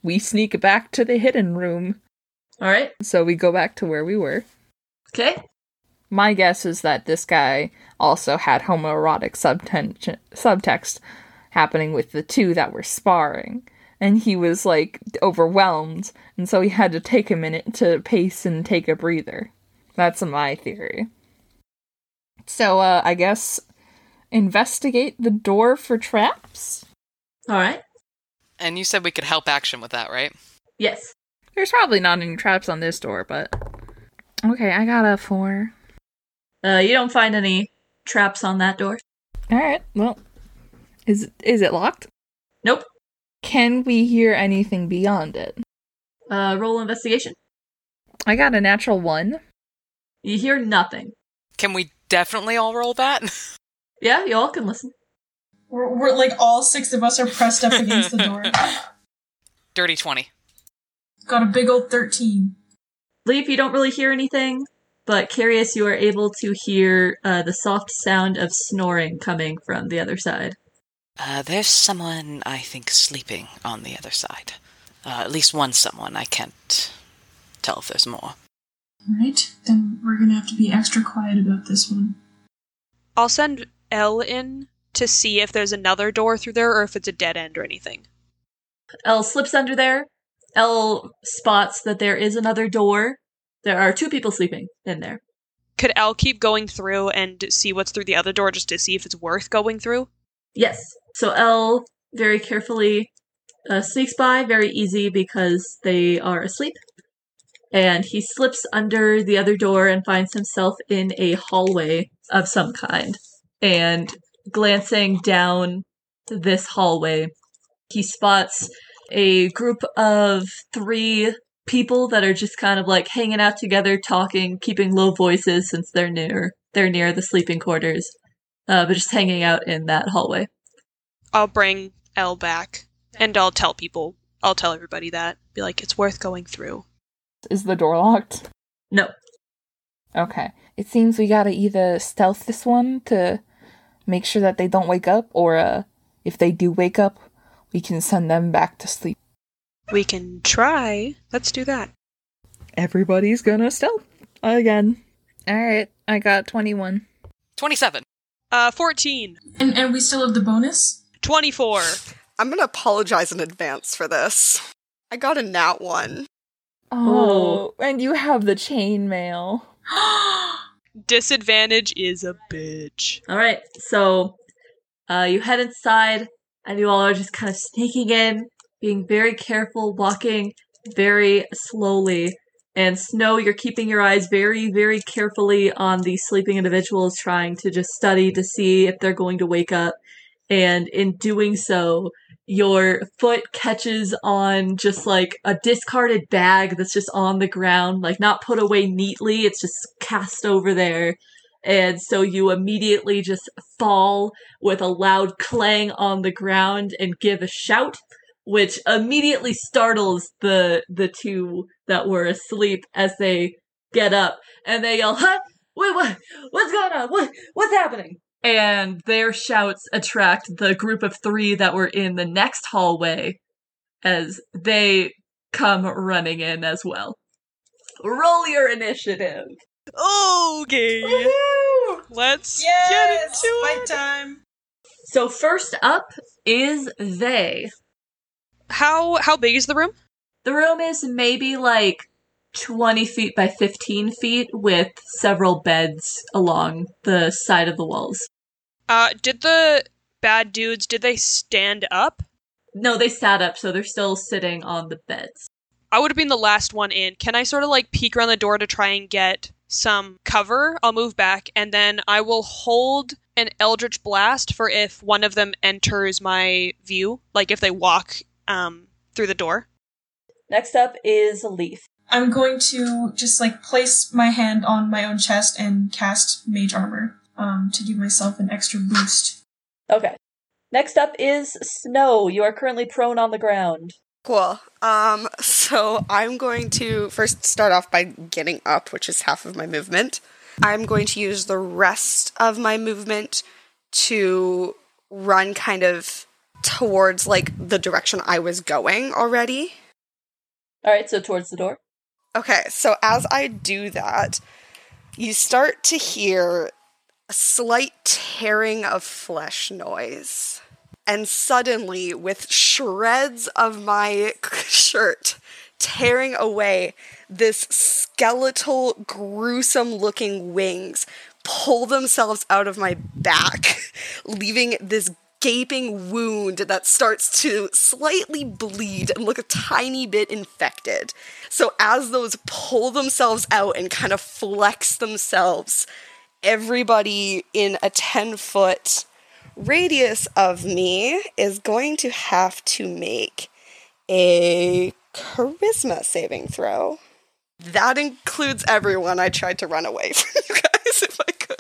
we sneak back to the hidden room. Alright. So we go back to where we were. Okay. My guess is that this guy also had homoerotic subten- subtext happening with the two that were sparring. And he was, like, overwhelmed, and so he had to take a minute to pace and take a breather. That's my theory. So, uh, I guess... investigate the door for traps. All right. And you said we could help action with that, right? Yes. There's probably not any traps on this door, but... Okay, I got a four. Uh, you don't find any traps on that door. All right, well, is is it locked? Nope. Can we hear anything beyond it? Uh, roll investigation. I got a natural one. You hear nothing. Can we definitely all roll that? Yeah, you all can listen. We're, we're like all six of us are pressed up against the door. Dirty twenty. Got a big old thirteen. Leaf, you don't really hear anything, but Karius, you are able to hear uh, the soft sound of snoring coming from the other side. Uh, there's someone, I think, sleeping on the other side. Uh, at least one someone. I can't tell if there's more. All right, then we're going to have to be extra quiet about this one. I'll send... Elle in to see if there's another door through there or if it's a dead end or anything. Elle slips under there. Elle spots that there is another door. There are two people sleeping in there. Could Elle keep going through and see what's through the other door just to see if it's worth going through? Yes. So Elle very carefully uh, sneaks by, very easy because they are asleep. And he slips under the other door and finds himself in a hallway of some kind. And glancing down this hallway, he spots a group of three people that are just kind of like hanging out together, talking, keeping low voices since they're near, they're near the sleeping quarters. uh, but just hanging out in that hallway. I'll bring Elle back, and I'll tell people. I'll tell everybody that. Be like, it's worth going through. Is the door locked? No. Okay. It seems we gotta either stealth this one to make sure that they don't wake up, or uh, if they do wake up, we can send them back to sleep. We can try. Let's do that. Everybody's gonna stealth again. Alright, I got twenty-one. twenty-seven. Uh, fourteen. And and we still have the bonus? twenty-four. I'm gonna apologize in advance for this. I got a nat one. Oh, oh. And you have the chainmail. Disadvantage is a bitch. Alright, so uh, you head inside, and you all are just kind of sneaking in, being very careful, walking very slowly. And Snow, you're keeping your eyes very, very carefully on the sleeping individuals, trying to just study to see if they're going to wake up. And in doing so, your foot catches on just like a discarded bag that's just on the ground, like not put away neatly, it's just cast over there. And so you immediately just fall with a loud clang on the ground and give a shout, which immediately startles the the two that were asleep as they get up. And they yell, huh? Wait, what? What's going on? What? What's happening? And their shouts attract the group of three that were in the next hallway as they come running in as well. Roll your initiative. Okay. Woohoo! Let's yes, get into fight it. Time. So first up is Vae. How how big is the room? The room is maybe like twenty feet by fifteen feet with several beds along the side of the walls. Uh, did the bad dudes, did they stand up? No, they sat up, so they're still sitting on the beds. I would have been the last one in. Can I sort of like peek around the door to try and get some cover? I'll move back, and then I will hold an Eldritch Blast for if one of them enters my view, like if they walk um, through the door. Next up is Leaf. I'm going to just like place my hand on my own chest and cast Mage Armor um, to give myself an extra boost. Okay. Next up is Snow. You are currently prone on the ground. Cool. Um, so I'm going to first start off by getting up, which is half of my movement. I'm going to use the rest of my movement to run kind of towards like the direction I was going already. All right, so towards the door. Okay, so as I do that, you start to hear a slight tearing of flesh noise. And suddenly, with shreds of my shirt tearing away, this skeletal, gruesome-looking wings pull themselves out of my back, leaving this gaping wound that starts to slightly bleed and look a tiny bit infected. So as those pull themselves out and kind of flex themselves, everybody in a ten-foot radius of me is going to have to make a charisma saving throw. That includes everyone. I tried to run away from you guys if I could.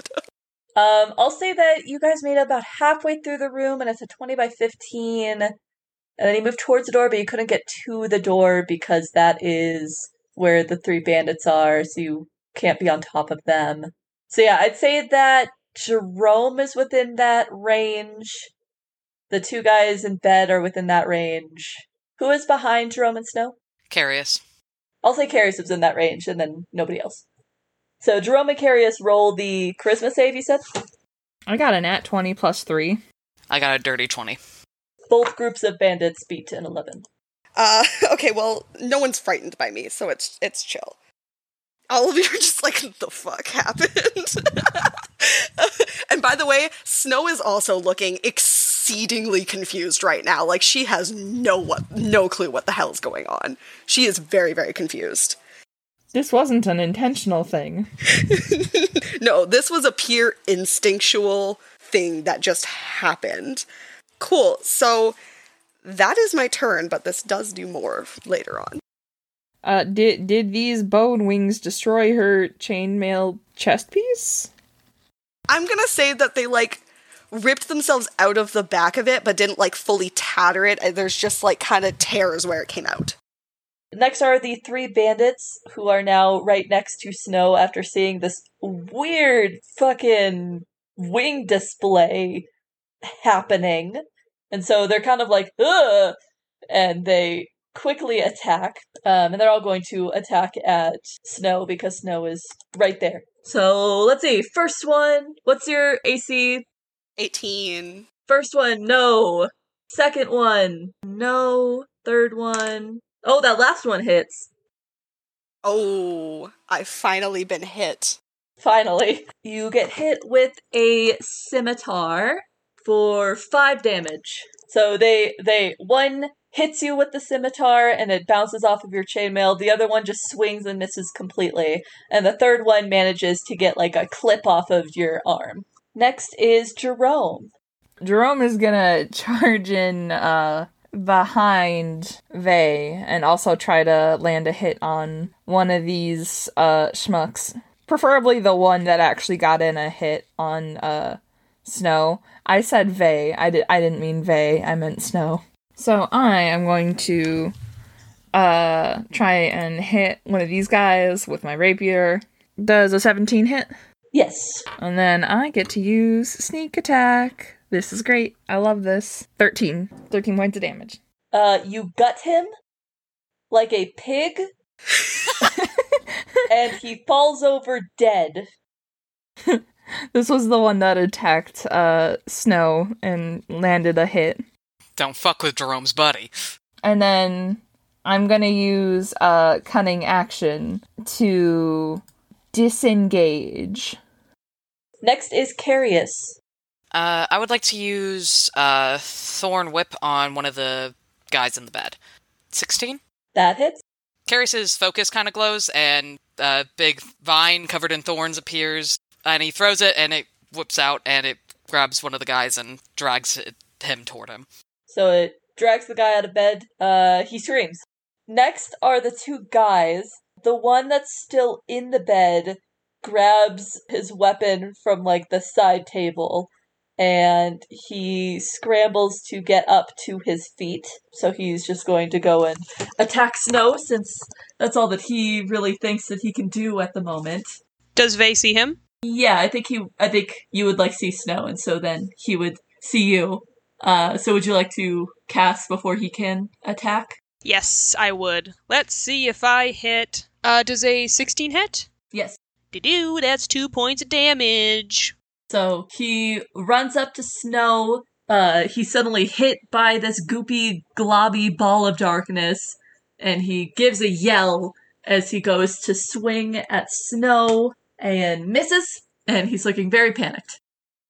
Um, I'll say that you guys made it about halfway through the room, and it's a twenty by fifteen, and then you moved towards the door, but you couldn't get to the door because that is where the three bandits are, so you can't be on top of them. So yeah, I'd say that Jerome is within that range. The two guys in bed are within that range. Who is behind Jerome and Snow? Karius. I'll say Karius is in that range, and then nobody else. So Jerome and Karius, roll the charisma save, you said? I got a nat twenty plus three. I got a dirty twenty. Both groups of bandits beat an eleven. Uh, okay, well, no one's frightened by me, so it's it's chill. All of you are just like, the fuck happened? And by the way, Snow is also looking exceedingly confused right now. Like, she has no what, no clue what the hell's going on. She is very, very confused. This wasn't an intentional thing. No, this was a pure instinctual thing that just happened. Cool. So that is my turn, but this does do more later on. Uh, did did these bone wings destroy her chainmail chest piece? I'm gonna say that they, like, ripped themselves out of the back of it, but didn't, like, fully tatter it. There's just, like, kind of tears where it came out. Next are the three bandits, who are now right next to Snow after seeing this weird fucking wing display happening. And so they're kind of like, ugh! And they quickly attack. Um, and they're all going to attack at Snow because Snow is right there. So let's see. First one, what's your A C? eighteen. First one, no. Second one, no. Third one. Oh, that last one hits. Oh, I've finally been hit. Finally. You get hit with a scimitar for five damage. So they, they one hits you with the scimitar and it bounces off of your chainmail. The other one just swings and misses completely. And the third one manages to get like a clip off of your arm. Next is Jerome. Jerome is gonna charge in uh, behind Vae and also try to land a hit on one of these uh, schmucks. Preferably the one that actually got in a hit on uh, Snow. I said Vae. I, di- I didn't mean Vae. I meant Snow. So I am going to uh, try and hit one of these guys with my rapier. Does a seventeen hit? Yes. And then I get to use sneak attack. This is great. I love this. thirteen. thirteen points of damage. Uh, you gut him like a pig. And he falls over dead. This was the one that attacked uh, Snow and landed a hit. Don't fuck with Jerome's buddy. And then I'm going to use uh, Cunning Action to disengage. Next is Karius. Uh, I would like to use uh, Thorn Whip on one of the guys in the bed. sixteen? That hits. Karius' focus kind of glows, and a big vine covered in thorns appears, and he throws it, and it whips out, and it grabs one of the guys and drags it, him toward him. So it drags the guy out of bed. Uh, he screams. Next are the two guys. The one that's still in the bed grabs his weapon from, like, the side table, and he scrambles to get up to his feet. So he's just going to go and attack Snow, since that's all that he really thinks that he can do at the moment. Does Vae see him? Yeah, I think he. I think you would like see Snow, and so then he would see you. Uh, so would you like to cast before he can attack? Yes, I would. Let's see if I hit. Uh, does a sixteen hit? Yes. Do-do, that's two points of damage. So he runs up to Snow. Uh, he's suddenly hit by this goopy, globby ball of darkness, and he gives a yell as he goes to swing at Snow and misses, and he's looking very panicked.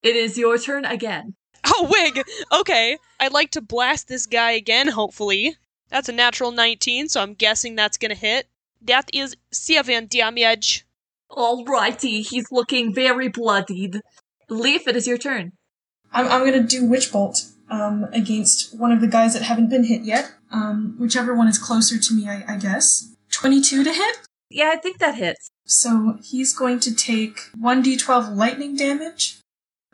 It is your turn again. Oh, wig! Okay, I'd like to blast this guy again, hopefully. That's a natural nineteen, so I'm guessing that's gonna hit. That is seven damage. Alrighty, he's looking very bloodied. Leaf, it is your turn. I'm, I'm gonna do Witch Bolt um, against one of the guys that haven't been hit yet. Um, whichever one is closer to me, I, I guess. twenty-two to hit? Yeah, I think that hits. So he's going to take one d twelve lightning damage.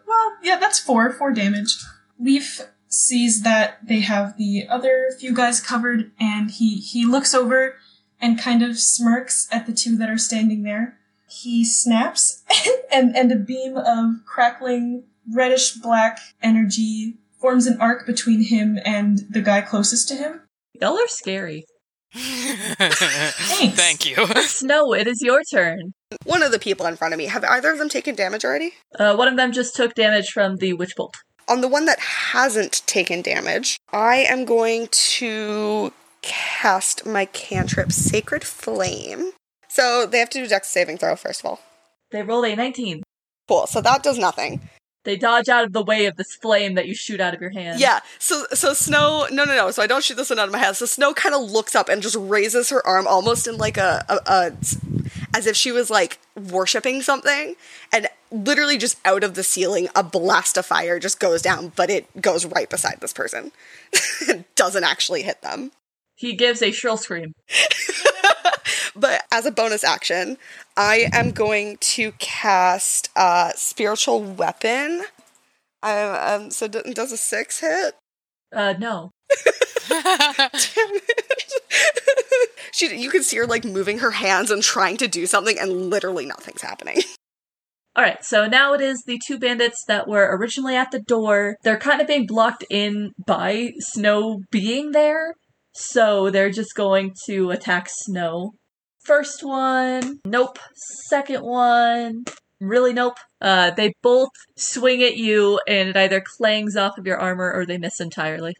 Well, yeah, that's four. Four damage. Leaf sees that they have the other few guys covered, and he, he looks over and kind of smirks at the two that are standing there. He snaps, and, and a beam of crackling, reddish-black energy forms an arc between him and the guy closest to him. Y'all are scary. Thanks. Thank you. Snow, it is your turn. One of the people in front of me, have either of them taken damage already? Uh, one of them just took damage from the Witch Bolt. On the one that hasn't taken damage, I am going to cast my cantrip Sacred Flame. So they have to do Dex saving throw, first of all. They rolled a nineteen. Cool, so that does nothing. They dodge out of the way of this flame that you shoot out of your hand. Yeah, so so Snow... No, no, no, so I don't shoot this one out of my hand. So Snow kind of looks up and just raises her arm almost in like a, a, a... as if she was, like, worshipping something. And literally just out of the ceiling, a blast of fire just goes down, but it goes right beside this person. It doesn't actually hit them. He gives a shrill scream. But as a bonus action, I am going to cast uh, Spiritual Weapon I, um, so d- does a six hit? Uh, no. Damn it. She, you can see her, like, moving her hands and trying to do something, and literally nothing's happening. Alright, so now it is the two bandits that were originally at the door. They're kind of being blocked in by Snow being there, so they're just going to attack Snow. First one, nope. Second one, really nope. Uh, they both swing at you, and it either clangs off of your armor or they miss entirely.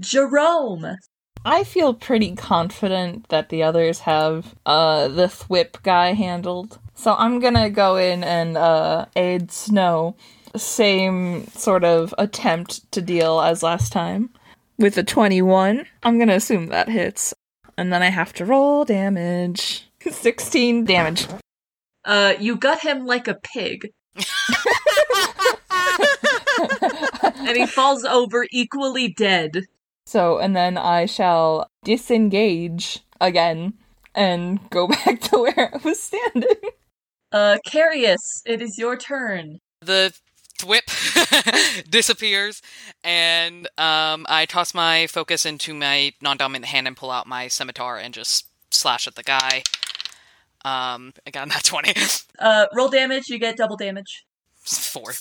Jerome! I feel pretty confident that the others have uh, the thwip guy handled. So I'm gonna go in and uh, aid Snow. Same sort of attempt to deal as last time. With a twenty-one, I'm gonna assume that hits. And then I have to roll damage. sixteen damage. Uh, you gut him like a pig. And he falls over equally dead. So, and then I shall disengage again and go back to where I was standing. Uh, Karius, it is your turn. The thwip disappears, and um, I toss my focus into my non-dominant hand and pull out my scimitar and just slash at the guy. Um, I got that twenty. Uh, roll damage, you get double damage. Four.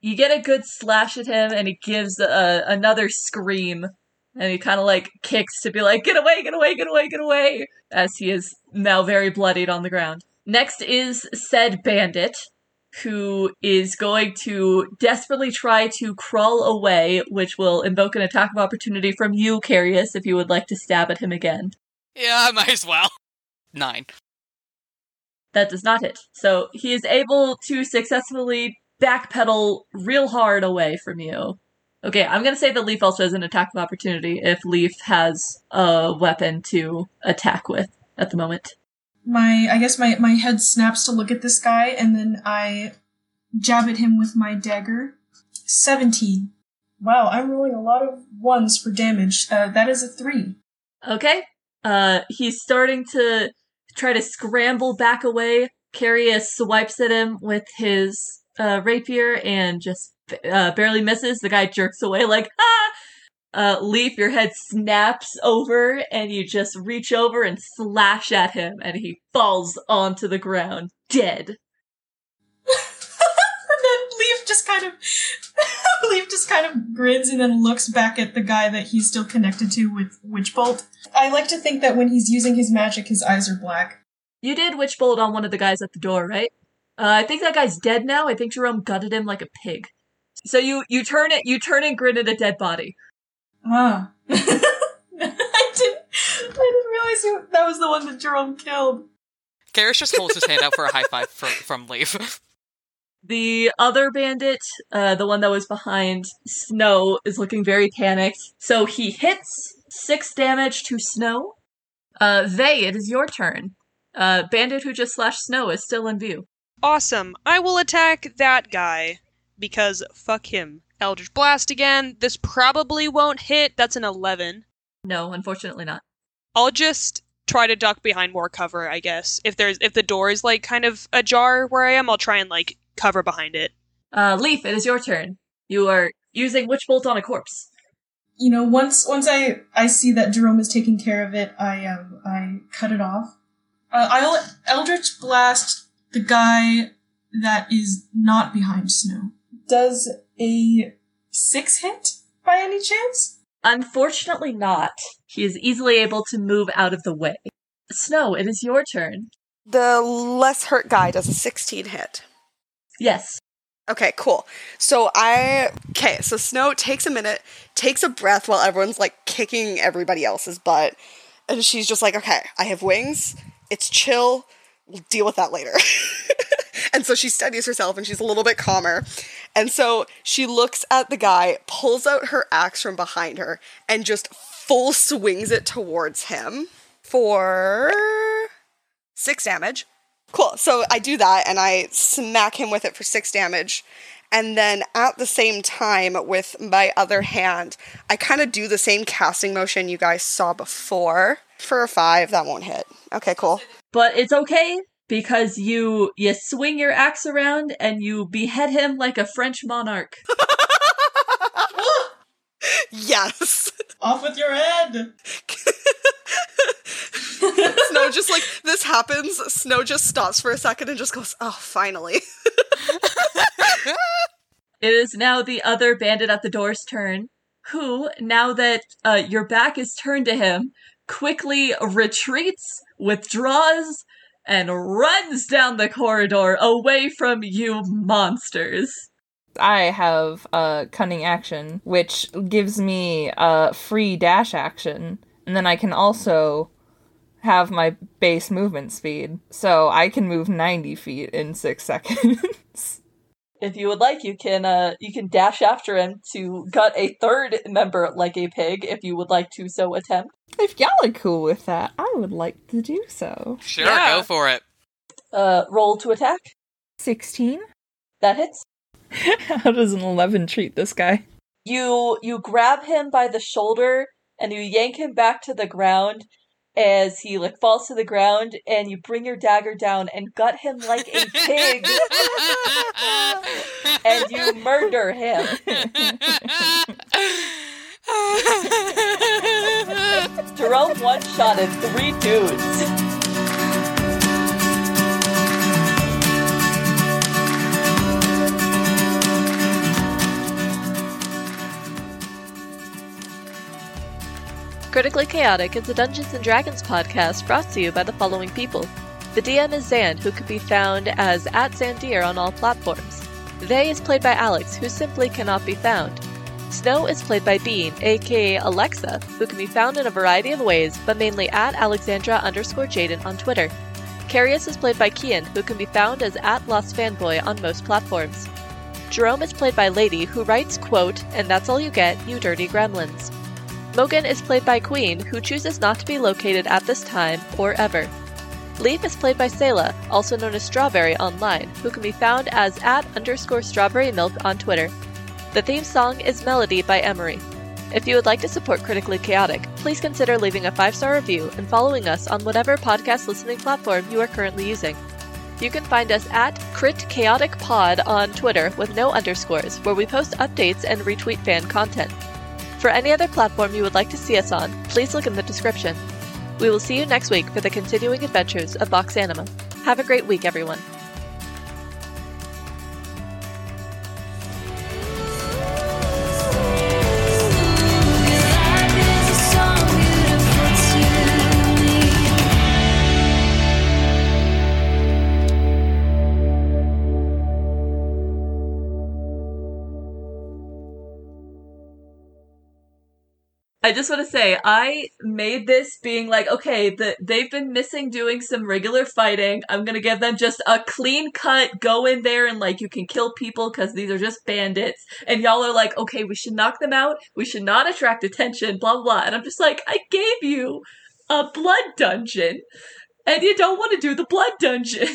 You get a good slash at him, and he gives uh, another scream, and he kind of, like, kicks to be like, get away, get away, get away, get away, as he is now very bloodied on the ground. Next is said bandit, who is going to desperately try to crawl away, which will invoke an attack of opportunity from you, Karius, if you would like to stab at him again. Yeah, I might as well. Nine. That does not hit. So he is able to successfully backpedal real hard away from you. Okay, I'm going to say that Leaf also has an attack of opportunity if Leaf has a weapon to attack with at the moment. My, I guess my, my head snaps to look at this guy, and then I jab at him with my dagger. seventeen. Wow, I'm rolling a lot of ones for damage. Uh, that is a three. Okay. Uh, he's starting to try to scramble back away. Karius swipes at him with his Uh, rapier and just uh, barely misses. The guy jerks away like, ah! Uh, Leaf, your head snaps over and you just reach over and slash at him and he falls onto the ground, dead. And then Leaf just kind of Leaf just kind of grins and then looks back at the guy that he's still connected to with Witch Bolt. I like to think that when he's using his magic, his eyes are black. You did Witch Bolt on one of the guys at the door, right? Uh, I think that guy's dead now. I think Jerome gutted him like a pig. So you, you turn it, you turn and grin at a dead body. Ah. I didn't, I didn't realize that was the one that Jerome killed. Karius just holds his hand out for a high five from, from Leaf. The other bandit, uh, the one that was behind Snow, is looking very panicked. So he hits six damage to Snow. Uh, Vae, it is your turn. Uh, bandit who just slashed Snow is still in view. Awesome. I will attack that guy, because fuck him. Eldritch Blast again. This probably won't hit. That's an eleven. No, unfortunately not. I'll just try to duck behind more cover, I guess. If there's if the door is, like, kind of ajar where I am, I'll try and, like, cover behind it. Uh, Leaf, it is your turn. You are using Witch Bolt on a corpse. You know, once once I, I see that Jerome is taking care of it, I, um, I cut it off. Uh, I'll Eldritch Blast the guy that is not behind Snow. Does a six hit by any chance? Unfortunately not. He is easily able to move out of the way. Snow, it is your turn. The less hurt guy does a sixteen hit. Yes. Okay, cool. So I... Okay, so Snow takes a minute, takes a breath while everyone's, like, kicking everybody else's butt. And she's just like, okay, I have wings. It's chill. We'll deal with that later. And so she steadies herself and she's a little bit calmer. And so she looks at the guy, pulls out her axe from behind her, and just full swings it towards him for six damage. Cool. So I do that and I smack him with it for six damage. And then at the same time with my other hand, I kind of do the same casting motion you guys saw before. For a five, that won't hit. Okay, cool. But it's okay because you you swing your axe around and you behead him like a French monarch. Yes. Off with your head. Snow just like, this happens, Snow just stops for a second and just goes, oh, finally. It is now the other bandit at the door's turn, who, now that uh, your back is turned to him, quickly retreats, withdraws, and runs down the corridor away from you monsters. I have a uh, cunning action, which gives me a uh, free dash action, and then I can also have my base movement speed, so I can move ninety feet in six seconds. If you would like, you can uh, you can dash after him to gut a third member like a pig, if you would like to so attempt. If y'all are cool with that, I would like to do so. Sure, yeah. Go for it. Uh, roll to attack. sixteen. That hits. How does an eleven treat this guy? You you grab him by the shoulder, and you yank him back to the ground as he like falls to the ground, and you bring your dagger down and gut him like a pig. And you murder him. Jerome one-shotted three dudes. Critically Chaotic is a Dungeons and Dragons podcast brought to you by the following people. The D M is Xan, who can be found as at Xandir on all platforms. Vae is played by Alex, who simply cannot be found. Snow is played by Bean, aka Alexa, who can be found in a variety of ways, but mainly at Alexandra underscore Jaden on Twitter. Karius is played by Kian, who can be found as at LostFanboy on most platforms. Jerome is played by Lady, who writes, quote, and that's all you get, you dirty gremlins. Mogan is played by Queen, who chooses not to be located at this time or ever. Leaf is played by Sayla, also known as Strawberry online, who can be found as at underscore strawberry milk on Twitter. The theme song is Melody by Emery. If you would like to support Critically Chaotic, please consider leaving a five-star review and following us on whatever podcast listening platform you are currently using. You can find us at Crit Chaotic Pod on Twitter with no underscores, where we post updates and retweet fan content. For any other platform you would like to see us on, please look in the description. We will see you next week for the continuing adventures of Vox Anima. Have a great week, everyone. I just want to say, I made this being like, okay, the, they've been missing doing some regular fighting. I'm going to give them just a clean cut, go in there and like, you can kill people because these are just bandits. And y'all are like, okay, we should knock them out. We should not attract attention, blah, blah, blah. And I'm just like, I gave you a blood dungeon and you don't want to do the blood dungeon.